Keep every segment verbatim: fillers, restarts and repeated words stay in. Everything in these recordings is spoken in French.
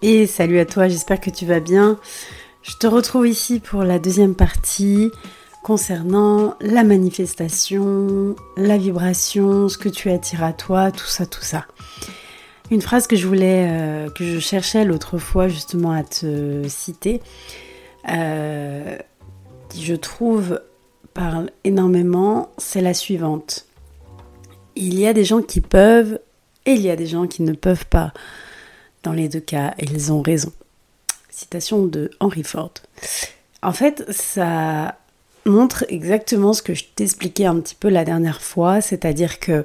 Et salut à toi, j'espère que tu vas bien. Je te retrouve ici pour la deuxième partie concernant la manifestation, la vibration, ce que tu attires à toi, tout ça, tout ça. Une phrase que je voulais, euh, que je cherchais l'autre fois justement à te citer, euh, je trouve parle énormément, c'est la suivante. Il y a des gens qui peuvent et il y a des gens qui ne peuvent pas. Dans les deux cas, ils ont raison. Citation de Henry Ford. En fait, ça montre exactement ce que je t'expliquais un petit peu la dernière fois, c'est-à-dire que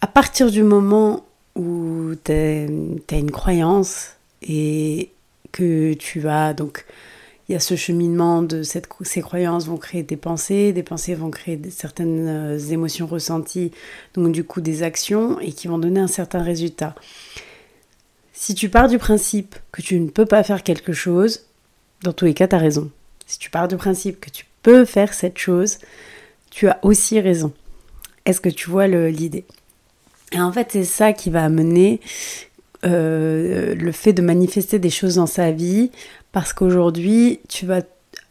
à partir du moment où tu as une croyance et que tu vas, donc il y a ce cheminement de cette, ces croyances vont créer des pensées, des pensées vont créer des, certaines émotions ressenties, donc du coup des actions et qui vont donner un certain résultat. Si tu pars du principe que tu ne peux pas faire quelque chose, dans tous les cas, tu as raison. Si tu pars du principe que tu peux faire cette chose, tu as aussi raison. Est-ce que tu vois le, l'idée ? Et en fait, c'est ça qui va amener euh, le fait de manifester des choses dans sa vie, parce qu'aujourd'hui, tu vas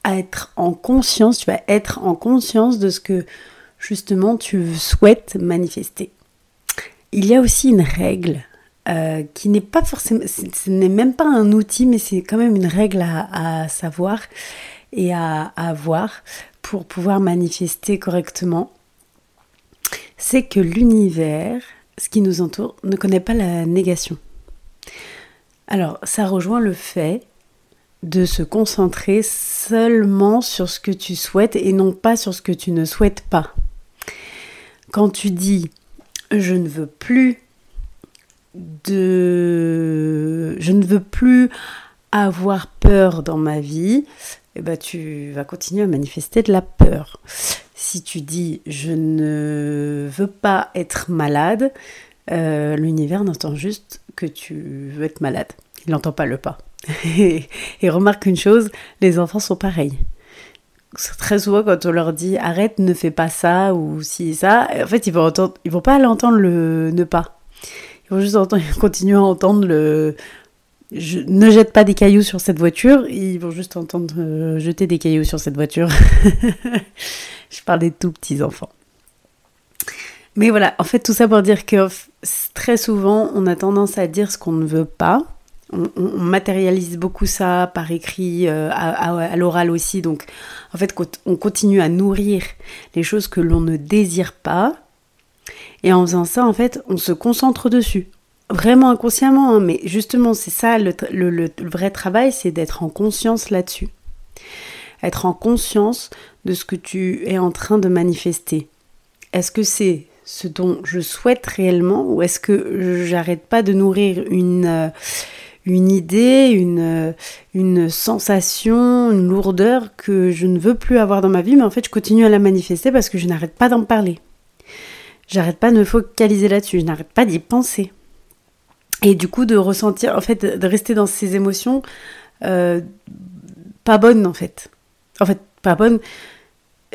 être en conscience, tu vas être en conscience de ce que, justement, tu souhaites manifester. Il y a aussi une règle. Euh, qui n'est pas forcément, ce n'est même pas un outil, mais c'est quand même une règle à, à savoir et à, à avoir pour pouvoir manifester correctement. C'est que l'univers, ce qui nous entoure, ne connaît pas la négation. Alors, ça rejoint le fait de se concentrer seulement sur ce que tu souhaites et non pas sur ce que tu ne souhaites pas. Quand tu dis « je ne veux plus », de je ne veux plus avoir peur dans ma vie, eh ben tu vas continuer à manifester de la peur. Si tu dis je ne veux pas être malade, euh, l'univers n'entend juste que tu veux être malade. Il n'entend pas le pas. et, et remarque une chose, les enfants sont pareils. C'est très souvent quand on leur dit arrête, ne fais pas ça ou si ça, en fait ils vont entendre, ils vont pas l'entendre le ne pas. Ils vont juste entendre, continuer à entendre le je, ne jette pas des cailloux sur cette voiture, ils vont juste entendre euh, jeter des cailloux sur cette voiture. Je parle des tout petits enfants. Mais voilà, en fait tout ça pour dire que très souvent on a tendance à dire ce qu'on ne veut pas. On, on matérialise beaucoup ça par écrit, euh, à, à, à l'oral aussi. Donc en fait on continue à nourrir les choses que l'on ne désire pas. Et en faisant ça, en fait, on se concentre dessus. Vraiment inconsciemment, hein, mais justement, c'est ça le, le, le vrai travail, c'est d'être en conscience là-dessus. Être en conscience de ce que tu es en train de manifester. Est-ce que c'est ce dont je souhaite réellement ou est-ce que j'arrête pas de nourrir une, une idée, une, une sensation, une lourdeur que je ne veux plus avoir dans ma vie, mais en fait, je continue à la manifester parce que je n'arrête pas d'en parler. J'arrête pas de me focaliser là-dessus, je n'arrête pas d'y penser. Et du coup, de ressentir, en fait, de rester dans ces émotions euh, pas bonnes, en fait. En fait, pas bonnes.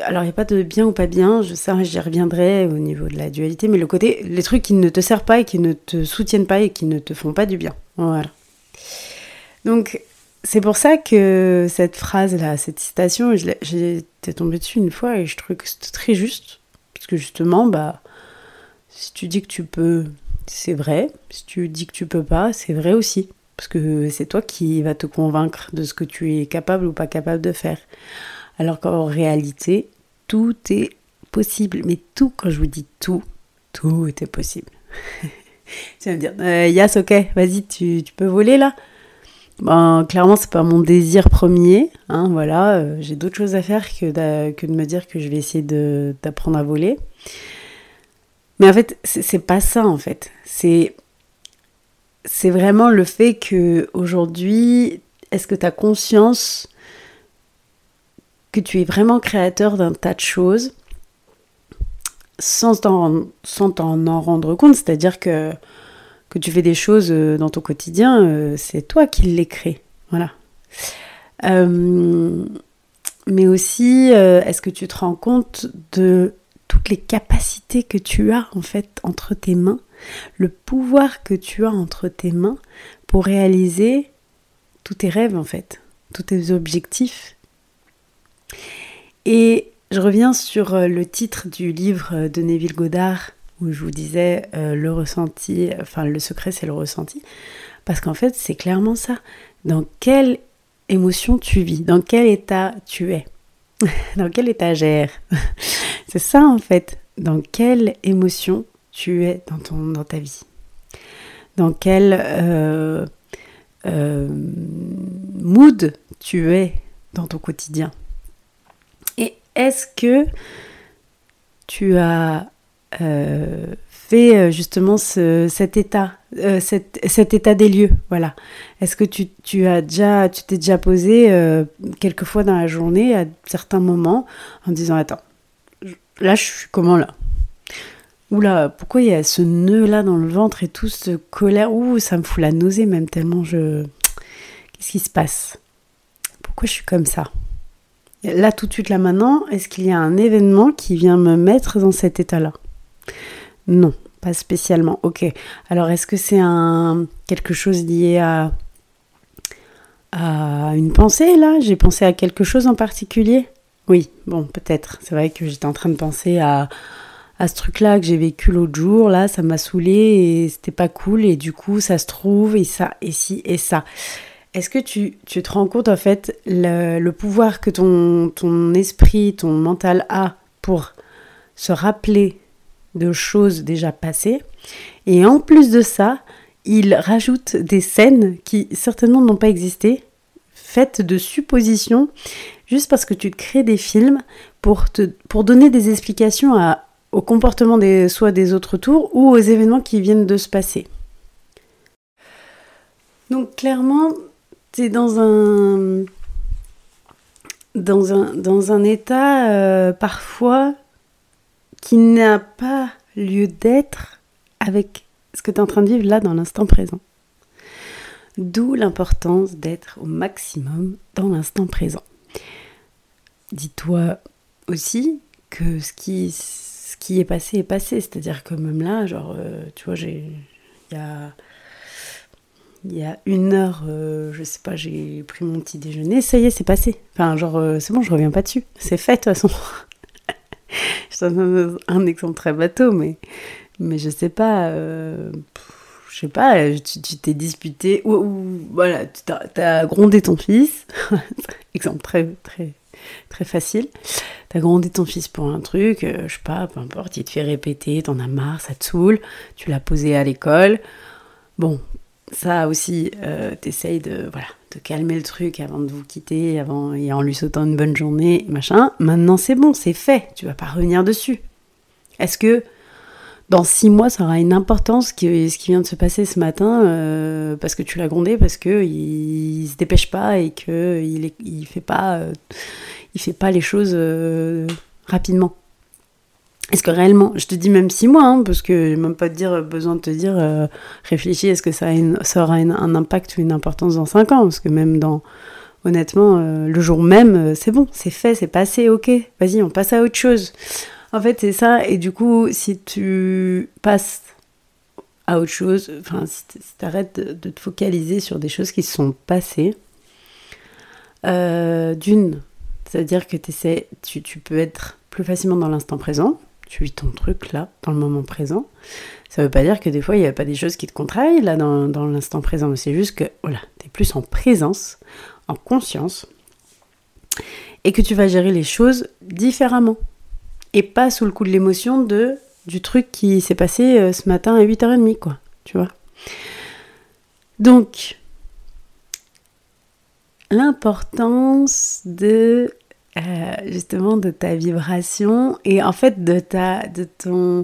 Alors, il n'y a pas de bien ou pas bien, je sais, j'y reviendrai au niveau de la dualité, mais le côté, les trucs qui ne te servent pas et qui ne te soutiennent pas et qui ne te font pas du bien. Voilà. Donc, c'est pour ça que cette phrase-là, cette citation, j'étais tombée dessus une fois et je trouvais que c'était très juste. Parce que justement, bah... si tu dis que tu peux, c'est vrai. Si tu dis que tu peux pas, c'est vrai aussi. Parce que c'est toi qui vas te convaincre de ce que tu es capable ou pas capable de faire. Alors qu'en réalité, tout est possible. Mais tout, quand je vous dis tout, tout est possible. Tu vas me dire, euh, Yas, ok, vas-y, tu, tu peux voler là ? Ben, clairement, c'est pas mon désir premier. Hein, voilà, euh, j'ai d'autres choses à faire que, que de me dire que je vais essayer de, d'apprendre à voler. Mais en fait, c'est, c'est pas ça, en fait. C'est, c'est vraiment le fait qu'aujourd'hui, est-ce que tu as conscience que tu es vraiment créateur d'un tas de choses sans t'en, sans t'en en rendre compte, c'est-à-dire que, que tu fais des choses dans ton quotidien, c'est toi qui les crées, voilà. Euh, mais aussi, est-ce que tu te rends compte de toutes les capacités que tu as en fait entre tes mains, le pouvoir que tu as entre tes mains pour réaliser tous tes rêves en fait, tous tes objectifs. Et je reviens sur le titre du livre de Neville Goddard où je vous disais euh, le ressenti, enfin le secret c'est le ressenti, parce qu'en fait c'est clairement ça. Dans quelle émotion tu vis, dans quel état tu es, dans quelle étagère, c'est ça en fait, dans quelle émotion tu es dans, ton, dans ta vie, dans quel euh, euh, mood tu es dans ton quotidien. Et est-ce que tu as euh, fait justement ce, cet état, euh, cet, cet état des lieux, voilà. Est-ce que tu, tu as déjà, tu t'es déjà posé euh, quelquefois dans la journée, à certains moments, en disant attends, là je suis comment là? Oula, pourquoi il y a ce nœud là dans le ventre et tout ce colère? Ouh, ça me fout la nausée même tellement je... Qu'est-ce qui se passe? Pourquoi je suis comme ça? Là tout de suite, là maintenant, est-ce qu'il y a un événement qui vient me mettre dans cet état-là? Non, pas spécialement. Ok, alors est-ce que c'est un quelque chose lié à, à une pensée là? J'ai pensé à quelque chose en particulier? Oui, bon, peut-être. C'est vrai que j'étais en train de penser à... à ce truc-là que j'ai vécu l'autre jour, là, ça m'a saoulée et c'était pas cool et du coup, ça se trouve et ça, et si, et ça. Est-ce que tu, tu te rends compte, en fait, le, le pouvoir que ton, ton esprit, ton mental a pour se rappeler de choses déjà passées? Et en plus de ça, il rajoute des scènes qui certainement n'ont pas existé, faites de suppositions, juste parce que tu crées des films pour, te, pour donner des explications à au comportement des, soit des autres autour ou aux événements qui viennent de se passer. Donc clairement, tu es dans un, dans un, dans un état euh, parfois qui n'a pas lieu d'être avec ce que tu es en train de vivre là dans l'instant présent. D'où l'importance d'être au maximum dans l'instant présent. Dis-toi aussi que ce qui... Ce qui est passé est passé, c'est-à-dire que même là, genre, euh, tu vois, j'ai, il y a, il y a une heure, euh, je sais pas, j'ai pris mon petit déjeuner, ça y est, c'est passé. Enfin, genre, euh, c'est bon, je reviens pas dessus, c'est fait de toute façon. Je donne un exemple très bateau, mais, mais je sais pas, euh, je sais pas, tu, tu t'es disputé ou, ou voilà, tu t'as, t'as grondé ton fils, exemple très très. Très facile. T'as grondé ton fils pour un truc, euh, je sais pas, peu importe, il te fait répéter, t'en as marre, ça te saoule, tu l'as posé à l'école. Bon, ça aussi, euh, t'essayes de, voilà, de calmer le truc avant de vous quitter, avant, et en lui sautant une bonne journée, machin. Maintenant, c'est bon, c'est fait, tu vas pas revenir dessus. Est-ce que dans six mois, ça aura une importance que, ce qui vient de se passer ce matin euh, parce que tu l'as grondé, parce qu'il ne se dépêche pas et qu'il ne il fait, euh, fait pas les choses euh, rapidement? Est-ce que réellement, je te dis même six mois, hein, parce que j'ai même pas de dire, besoin de te dire, euh, réfléchis, est-ce que ça, une, ça aura une, un impact ou une importance dans cinq ans? Parce que même dans, honnêtement, euh, le jour même, c'est bon, c'est fait, c'est passé, ok, vas-y, on passe à autre chose. En fait, c'est ça. Et du coup, si tu passes à autre chose, enfin, si t'arrêtes de te focaliser sur des choses qui se sont passées, euh, d'une, c'est-à-dire que t'essaies, tu, tu peux être plus facilement dans l'instant présent, tu vis ton truc là, dans le moment présent. Ça veut pas dire que des fois, il n'y a pas des choses qui te contrarient là, dans, dans l'instant présent. C'est juste que, voilà, t'es plus en présence, en conscience, et que tu vas gérer les choses différemment. Et pas sous le coup de l'émotion de, du truc qui s'est passé euh, ce matin à huit heures trente, quoi, tu vois. Donc, l'importance de, euh, justement, de ta vibration et en fait de, ta, de, ton,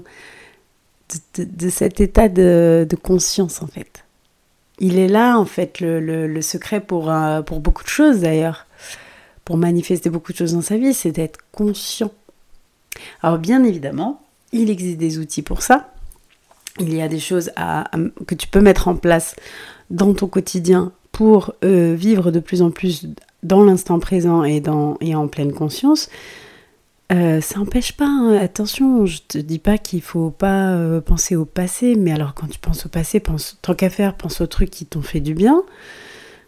de, de, de cet état de, de conscience, en fait. Il est là, en fait, le, le, le secret pour, euh, pour beaucoup de choses, d'ailleurs. Pour manifester beaucoup de choses dans sa vie, c'est d'être conscient. Alors bien évidemment, il existe des outils pour ça. Il y a des choses à, à, que tu peux mettre en place dans ton quotidien pour euh, vivre de plus en plus dans l'instant présent et, dans, et en pleine conscience. Euh, ça n'empêche pas, hein. Attention, je te dis pas qu'il faut pas euh, penser au passé, mais alors quand tu penses au passé, pense, tant qu'à faire, pense aux trucs qui t'ont fait du bien,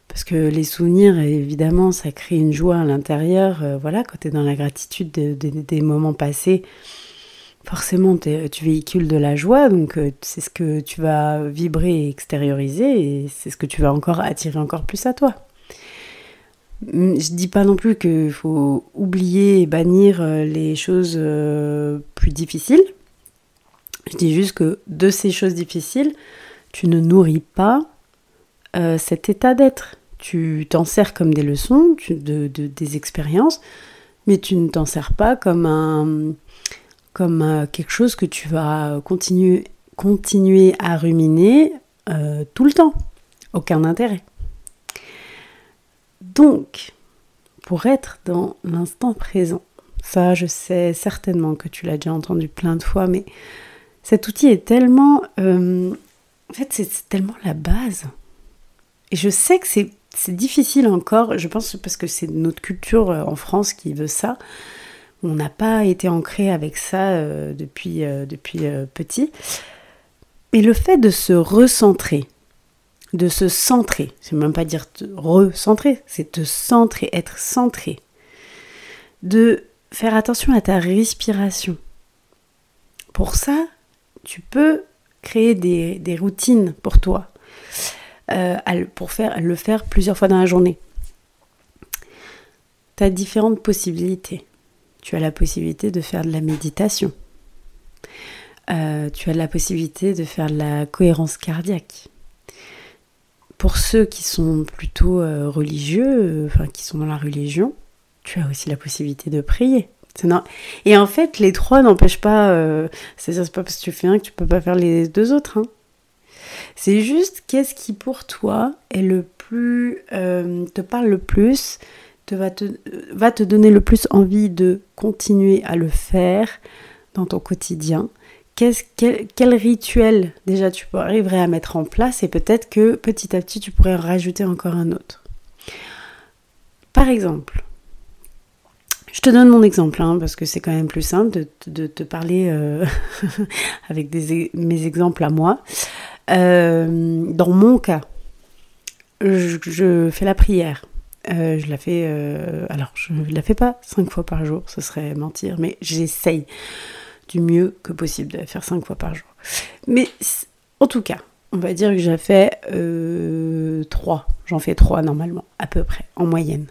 parce que les souvenirs, évidemment, ça crée une joie à l'intérieur, euh, voilà, quand t'es dans la gratitude de, de, des moments passés, forcément, tu véhicules de la joie, donc euh, c'est ce que tu vas vibrer et extérioriser, et c'est ce que tu vas encore attirer encore plus à toi. Je dis pas non plus qu'il faut oublier et bannir les choses euh, plus difficiles. Je dis juste que de ces choses difficiles, tu ne nourris pas euh, cet état d'être. Tu t'en sers comme des leçons, tu, de, de, des expériences, mais tu ne t'en sers pas comme, un, comme euh, quelque chose que tu vas continuer, continuer à ruminer euh, tout le temps. Aucun intérêt. Donc, pour être dans l'instant présent, ça je sais certainement que tu l'as déjà entendu plein de fois, mais cet outil est tellement... Euh, en fait, c'est, c'est tellement la base. Et je sais que c'est, c'est difficile encore, je pense parce que c'est notre culture en France qui veut ça. On n'a pas été ancré avec ça euh, depuis, euh, depuis euh, petit. Mais le fait de se recentrer, de se centrer, c'est même pas dire te recentrer, c'est te centrer, être centré, de faire attention à ta respiration. Pour ça, tu peux créer des, des routines pour toi, euh, pour faire, le faire plusieurs fois dans la journée. Tu as différentes possibilités. Tu as la possibilité de faire de la méditation. Euh, tu as la possibilité de faire de la cohérence cardiaque. Pour ceux qui sont plutôt euh, religieux, euh, enfin qui sont dans la religion, tu as aussi la possibilité de prier. C'est non... Et en fait, les trois n'empêchent pas. Euh, c'est-à-dire, c'est pas parce que tu fais un que tu peux pas faire les deux autres. Hein. C'est juste qu'est-ce qui pour toi est le plus euh, te parle le plus, te va te va te donner le plus envie de continuer à le faire dans ton quotidien. Qu'est-ce, quel, quel rituel déjà tu arriverais à mettre en place et peut-être que petit à petit tu pourrais rajouter encore un autre. Par exemple, je te donne mon exemple hein, parce que c'est quand même plus simple de te de, de parler euh, avec des, mes exemples à moi. Euh, dans mon cas, je, je fais la prière. Euh, je la fais, euh, alors je la fais pas cinq fois par jour, ce serait mentir, mais j'essaye du mieux que possible de la faire cinq fois par jour. Mais en tout cas, on va dire que j'en fais euh, trois. J'en fais trois normalement, à peu près, en moyenne.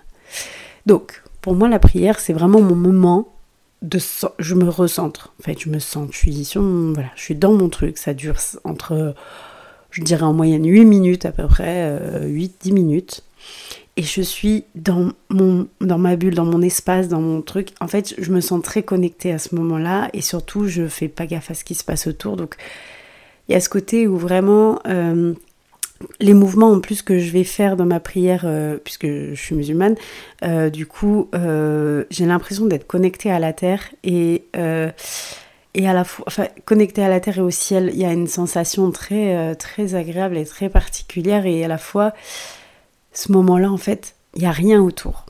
Donc, pour moi, la prière, c'est vraiment mon moment de... Je me recentre. En fait, je me sens, je suis, sur mon, voilà, je suis dans mon truc. Ça dure entre, je dirais en moyenne, huit minutes à peu près, euh, huit dix minutes. Et je suis dans, mon, dans ma bulle, dans mon espace, dans mon truc. En fait, je me sens très connectée à ce moment-là. Et surtout, je fais pas gaffe à ce qui se passe autour. Donc, il y a ce côté où vraiment, euh, les mouvements en plus que je vais faire dans ma prière, euh, puisque je suis musulmane, euh, du coup, euh, j'ai l'impression d'être connectée à la terre. Et, euh, et à la fois, enfin, connectée à la terre et au ciel, il y a une sensation très, très agréable et très particulière. Et à la fois... Ce moment-là, en fait, il n'y a rien autour.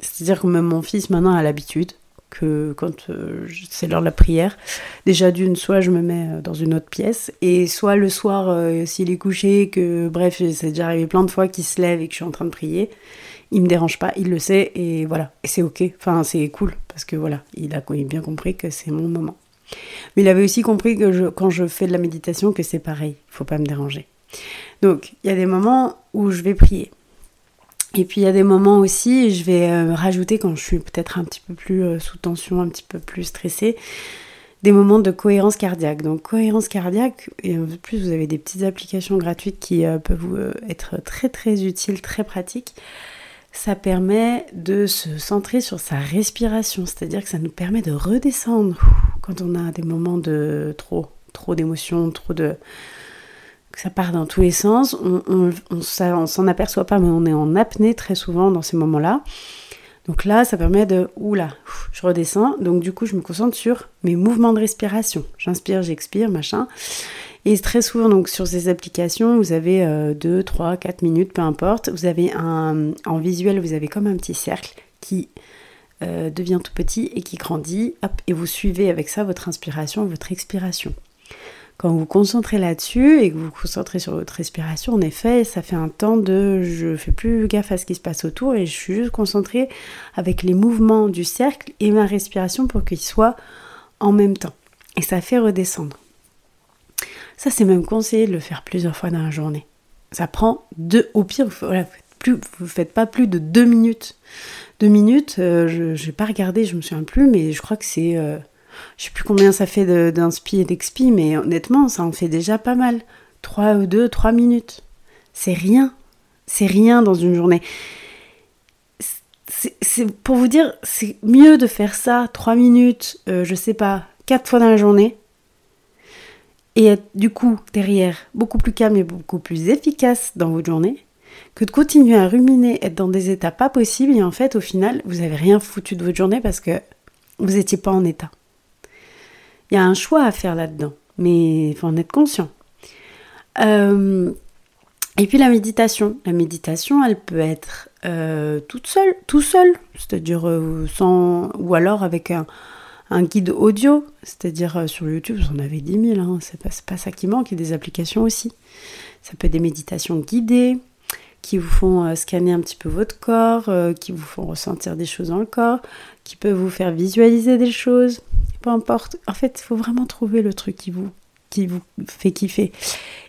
C'est-à-dire que même mon fils, maintenant, a l'habitude que quand euh, c'est l'heure de la prière, déjà d'une, soit je me mets dans une autre pièce, et soit le soir, euh, s'il est couché, que bref, c'est déjà arrivé plein de fois qu'il se lève et que je suis en train de prier, il ne me dérange pas, il le sait, et voilà. Et c'est OK, enfin, c'est cool, parce que voilà, il a bien compris que c'est mon moment. Mais il avait aussi compris que je, quand je fais de la méditation, que c'est pareil, il ne faut pas me déranger. Donc, il y a des moments où je vais prier. Et puis, il y a des moments aussi, je vais euh, rajouter, quand je suis peut-être un petit peu plus euh, sous tension, un petit peu plus stressée, des moments de cohérence cardiaque. Donc, cohérence cardiaque, et en plus, vous avez des petites applications gratuites qui euh, peuvent vous euh, être très, très utiles, très pratiques. Ça permet de se centrer sur sa respiration, c'est-à-dire que ça nous permet de redescendre quand on a des moments de trop, trop d'émotions, trop de... ça part dans tous les sens, on, on, on, ça, on s'en aperçoit pas, mais on est en apnée très souvent dans ces moments-là. Donc là, ça permet de... Oula, je redescends, donc du coup, je me concentre sur mes mouvements de respiration. J'inspire, j'expire, machin. Et très souvent, donc sur ces applications, vous avez euh, deux, trois, quatre minutes, peu importe. Vous avez un... En visuel, vous avez comme un petit cercle qui euh, devient tout petit et qui grandit, hop, et vous suivez avec ça votre inspiration, votre expiration. Quand vous vous concentrez là-dessus et que vous vous concentrez sur votre respiration, en effet, ça fait un temps de je fais plus gaffe à ce qui se passe autour et je suis juste concentrée avec les mouvements du cercle et ma respiration pour qu'ils soient en même temps. Et ça fait redescendre. Ça, c'est même conseillé de le faire plusieurs fois dans la journée. Ça prend deux, au pire, voilà, vous ne faites pas plus de deux minutes. Deux minutes, euh, je n'ai pas regardé, je ne me souviens plus, mais je crois que c'est... Euh, je ne sais plus combien ça fait de, d'inspi et d'expi, mais honnêtement, ça en fait déjà pas mal. Trois ou deux, trois minutes. C'est rien. C'est rien dans une journée. C'est, c'est, pour vous dire, c'est mieux de faire ça, trois minutes, euh, je ne sais pas, quatre fois dans la journée, et être du coup derrière beaucoup plus calme et beaucoup plus efficace dans votre journée, que de continuer à ruminer, être dans des états pas possibles, et en fait, au final, vous n'avez rien foutu de votre journée parce que vous n'étiez pas en état. Il y a un choix à faire là-dedans, mais il faut en être conscient. Euh, et puis la méditation. La méditation, elle peut être euh, toute seule, tout seul, c'est-à-dire euh, sans, ou alors avec un, un guide audio, c'est-à-dire euh, sur YouTube, vous en avez dix mille, hein, c'est pas, c'est pas ça qui manque, il y a des applications aussi. Ça peut être des méditations guidées, qui vous font euh, scanner un petit peu votre corps, euh, qui vous font ressentir des choses dans le corps, qui peuvent vous faire visualiser des choses. Peu importe. En fait, il faut vraiment trouver le truc qui vous, qui vous fait kiffer.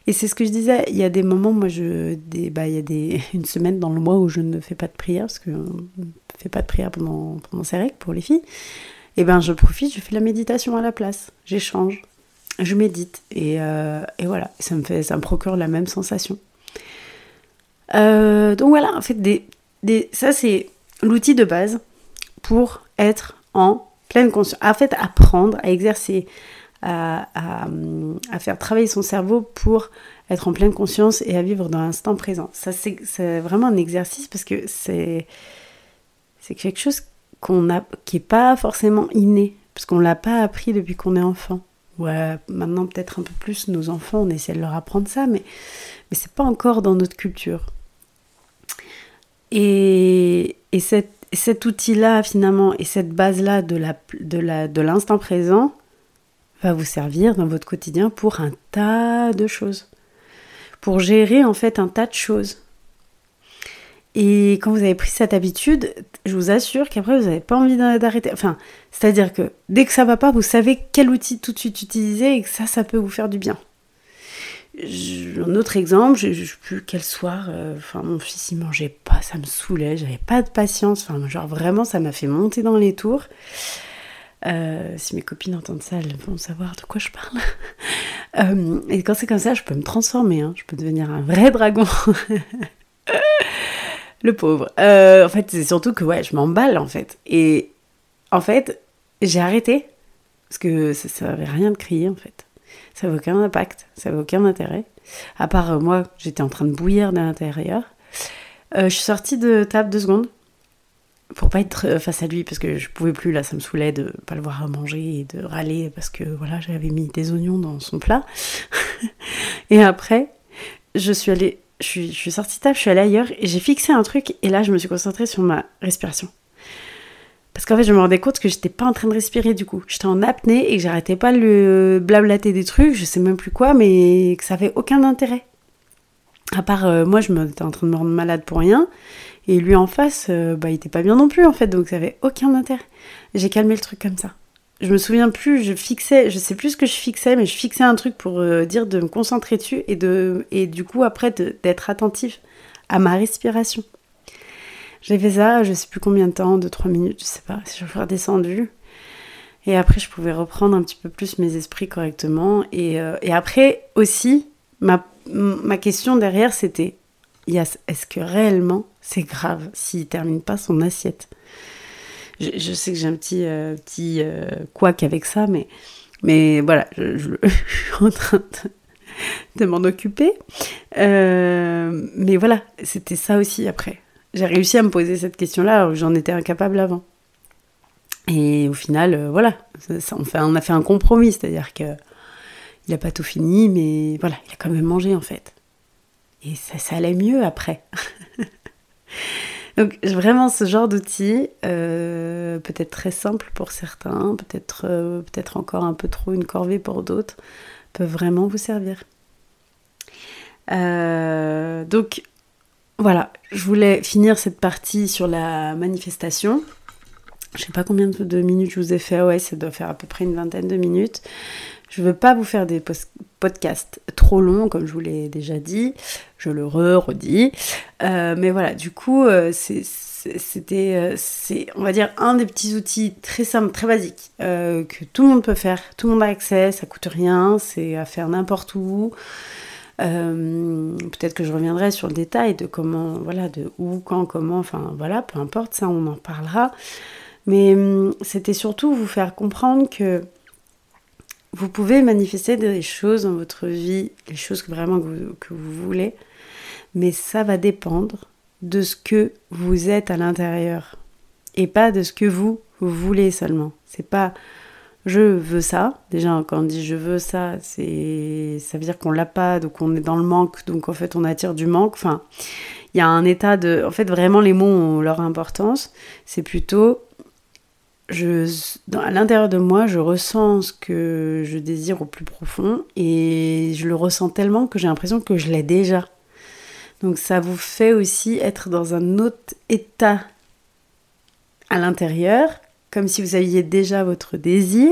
Et c'est ce que je disais, il y a des moments, moi, je, des, bah, il y a des, une semaine dans le mois où je ne fais pas de prière, parce que je ne fais pas de prière pendant, pendant ces règles pour les filles, et ben je profite, je fais la méditation à la place. J'échange, je médite, et, euh, et voilà. Ça me, fait, ça me procure la même sensation. Euh, donc voilà, en fait, des, des, ça, c'est l'outil de base pour être en... pleine conscience. En fait, apprendre à exercer, à, à, à faire travailler son cerveau pour être en pleine conscience et à vivre dans l'instant présent. Ça, c'est, c'est vraiment un exercice parce que c'est, c'est quelque chose qu'on a, qui n'est pas forcément inné, parce qu'on ne l'a pas appris depuis qu'on est enfant. Ouais, maintenant, peut-être un peu plus, nos enfants, on essaie de leur apprendre ça, mais, mais ce n'est pas encore dans notre culture. Et, et cette Et cet outil-là, finalement, et cette base-là de, la, de, la, de l'instant présent va vous servir dans votre quotidien pour un tas de choses. Pour gérer, en fait, un tas de choses. Et quand vous avez pris cette habitude, je vous assure qu'après, vous n'avez pas envie d'arrêter. Enfin, c'est-à-dire que dès que ça ne va pas, vous savez quel outil tout de suite utiliser et que ça, ça peut vous faire du bien. Je, un autre exemple, je ne sais plus quel soir, euh, enfin, mon fils il mangeait pas, ça me saoulait, j'avais pas de patience, enfin, genre vraiment ça m'a fait monter dans les tours. Euh, si mes copines entendent ça, elles vont savoir de quoi je parle. euh, et quand c'est comme ça, je peux me transformer, hein, je peux devenir un vrai dragon. Le pauvre. Euh, en fait, c'est surtout que ouais, je m'emballe en fait. Et en fait, j'ai arrêté parce que ça ne servait à rien de crier en fait. Ça n'avait aucun impact, ça n'avait aucun intérêt. À part euh, moi, j'étais en train de bouillir de l'intérieur. Euh, je suis sortie de table deux secondes pour pas être face à lui parce que je pouvais plus, là, ça me saoulait de pas le voir manger et de râler parce que voilà, j'avais mis des oignons dans son plat. Et après, je suis allée, je suis, je suis sortie de table, je suis allée ailleurs et j'ai fixé un truc et là, je me suis concentrée sur ma respiration. Parce qu'en fait, je me rendais compte que j'étais pas en train de respirer du coup. J'étais en apnée et que j'arrêtais pas de le blablater des trucs, je sais même plus quoi, mais que ça avait aucun intérêt. À part, euh, moi, je m'étais en train de me rendre malade pour rien. Et lui en face, euh, bah, il était pas bien non plus en fait, donc ça avait aucun intérêt. J'ai calmé le truc comme ça. Je me souviens plus, je fixais, je sais plus ce que je fixais, mais je fixais un truc pour euh, dire de me concentrer dessus et, de, et du coup, après, de, d'être attentif à ma respiration. J'ai fait ça, je sais plus combien de temps, deux à trois minutes, je sais pas, je suis redescendue. Et après, je pouvais reprendre un petit peu plus mes esprits correctement. Et, euh, et après, aussi, ma, ma question derrière, c'était yes, est-ce que réellement, c'est grave s'il termine pas son assiette ? je, je sais que j'ai un petit, euh, petit euh, couac avec ça, mais, mais voilà, je, je, je suis en train de... de m'en occuper. Euh, mais voilà, c'était ça aussi après. J'ai réussi à me poser cette question-là, alors que j'en étais incapable avant. Et au final, euh, voilà, ça, ça, on, fait, on a fait un compromis, c'est-à-dire qu'il n'a pas tout fini, mais voilà, il a quand même mangé en fait. Et ça, ça allait mieux après. Donc vraiment ce genre d'outil, euh, peut-être très simple pour certains, peut-être, euh, peut-être encore un peu trop une corvée pour d'autres, peut vraiment vous servir. Euh, donc voilà, je voulais finir cette partie sur la manifestation. Je ne sais pas combien de minutes je vous ai fait, ouais, ça doit faire à peu près une vingtaine de minutes. Je ne veux pas vous faire des post- podcasts trop longs, comme je vous l'ai déjà dit. Je le re-redis. Euh, mais voilà, du coup, euh, c'est, c'est, c'était, euh, c'est, on va dire, un des petits outils très simples, très basiques, euh, que tout le monde peut faire. Tout le monde a accès, ça ne coûte rien, c'est à faire n'importe où. Euh, peut-être que je reviendrai sur le détail de comment, voilà, de où, quand, comment, enfin voilà, peu importe, ça on en parlera. Mais hum, c'était surtout vous faire comprendre que vous pouvez manifester des choses dans votre vie, les choses que vraiment que vous, que vous voulez, mais ça va dépendre de ce que vous êtes à l'intérieur et pas de ce que vous, vous voulez seulement. C'est pas je veux ça. Déjà, quand on dit je veux ça, c'est... ça veut dire qu'on l'a pas, donc on est dans le manque, donc en fait on attire du manque. Enfin, il y a un état de. En fait, vraiment, les mots ont leur importance. C'est plutôt. Je, dans, à l'intérieur de moi, je ressens ce que je désire au plus profond et je le ressens tellement que j'ai l'impression que je l'ai déjà. Donc ça vous fait aussi être dans un autre état à l'intérieur, comme si vous aviez déjà votre désir.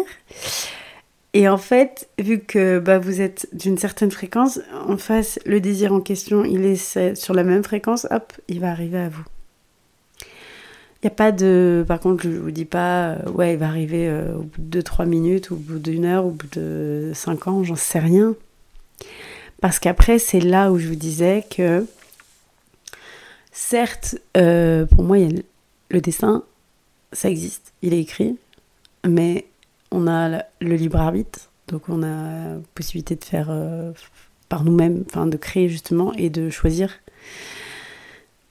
Et en fait, vu que bah, vous êtes d'une certaine fréquence, en face, le désir en question, il est sur la même fréquence, hop, il va arriver à vous. Il n'y a pas de... Par contre, je ne vous dis pas... Euh, ouais, il va arriver euh, au bout de deux trois minutes, au bout d'une heure, au bout de cinq ans, j'en sais rien. Parce qu'après, c'est là où je vous disais que... Certes, euh, pour moi, y a le, le dessin, ça existe. Il est écrit. Mais on a le libre arbitre. Donc, on a la possibilité de faire euh, par nous-mêmes, enfin, de créer justement et de choisir.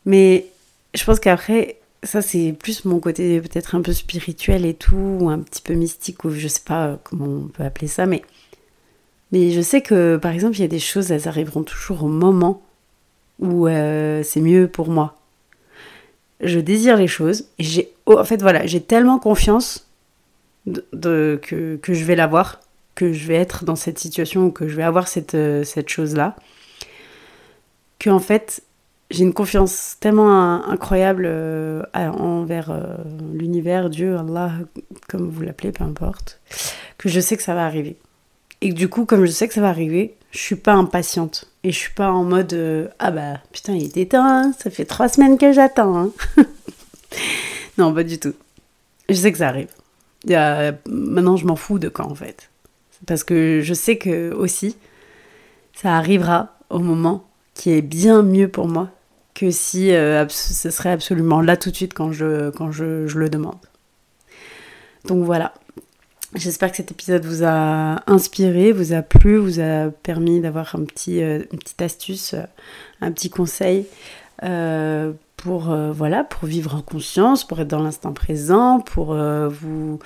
Mais je pense qu'après... Ça, c'est plus mon côté peut-être un peu spirituel et tout, ou un petit peu mystique, ou je sais pas comment on peut appeler ça, mais, mais je sais que, par exemple, il y a des choses, elles arriveront toujours au moment où euh, c'est mieux pour moi. Je désire les choses, et j'ai, oh, en fait, voilà, j'ai tellement confiance de, de, que, que je vais l'avoir, que je vais être dans cette situation, ou que je vais avoir cette, cette chose-là, qu'en fait... J'ai une confiance tellement incroyable euh, envers euh, l'univers, Dieu, Allah, comme vous l'appelez, peu importe, que je sais que ça va arriver. Et que du coup, comme je sais que ça va arriver, je suis pas impatiente. Et je suis pas en mode euh, ah bah putain, il était temps, hein, ça fait trois semaines que j'attends. Hein. Non, pas du tout. Je sais que ça arrive. Y a... Maintenant, je m'en fous de quand en fait. Parce que je sais que aussi, ça arrivera au moment qui est bien mieux pour moi. Que si euh, ce serait absolument là tout de suite quand, je, quand je, je le demande. Donc voilà, j'espère que cet épisode vous a inspiré, vous a plu, vous a permis d'avoir un petit, euh, une petite astuce, euh, un petit conseil euh, pour, euh, voilà, pour vivre en conscience, pour être dans l'instant présent, pour euh, vous,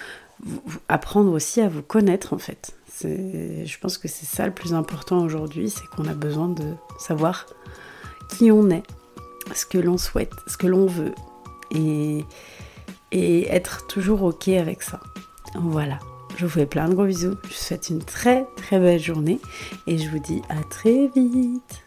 vous, vous apprendre aussi à vous connaître en fait. C'est, je pense que c'est ça le plus important aujourd'hui, c'est qu'on a besoin de savoir qui on est, ce que l'on souhaite, ce que l'on veut, et, et être toujours ok avec ça. Voilà, je vous fais plein de gros bisous, je vous souhaite une très très belle journée, et je vous dis à très vite.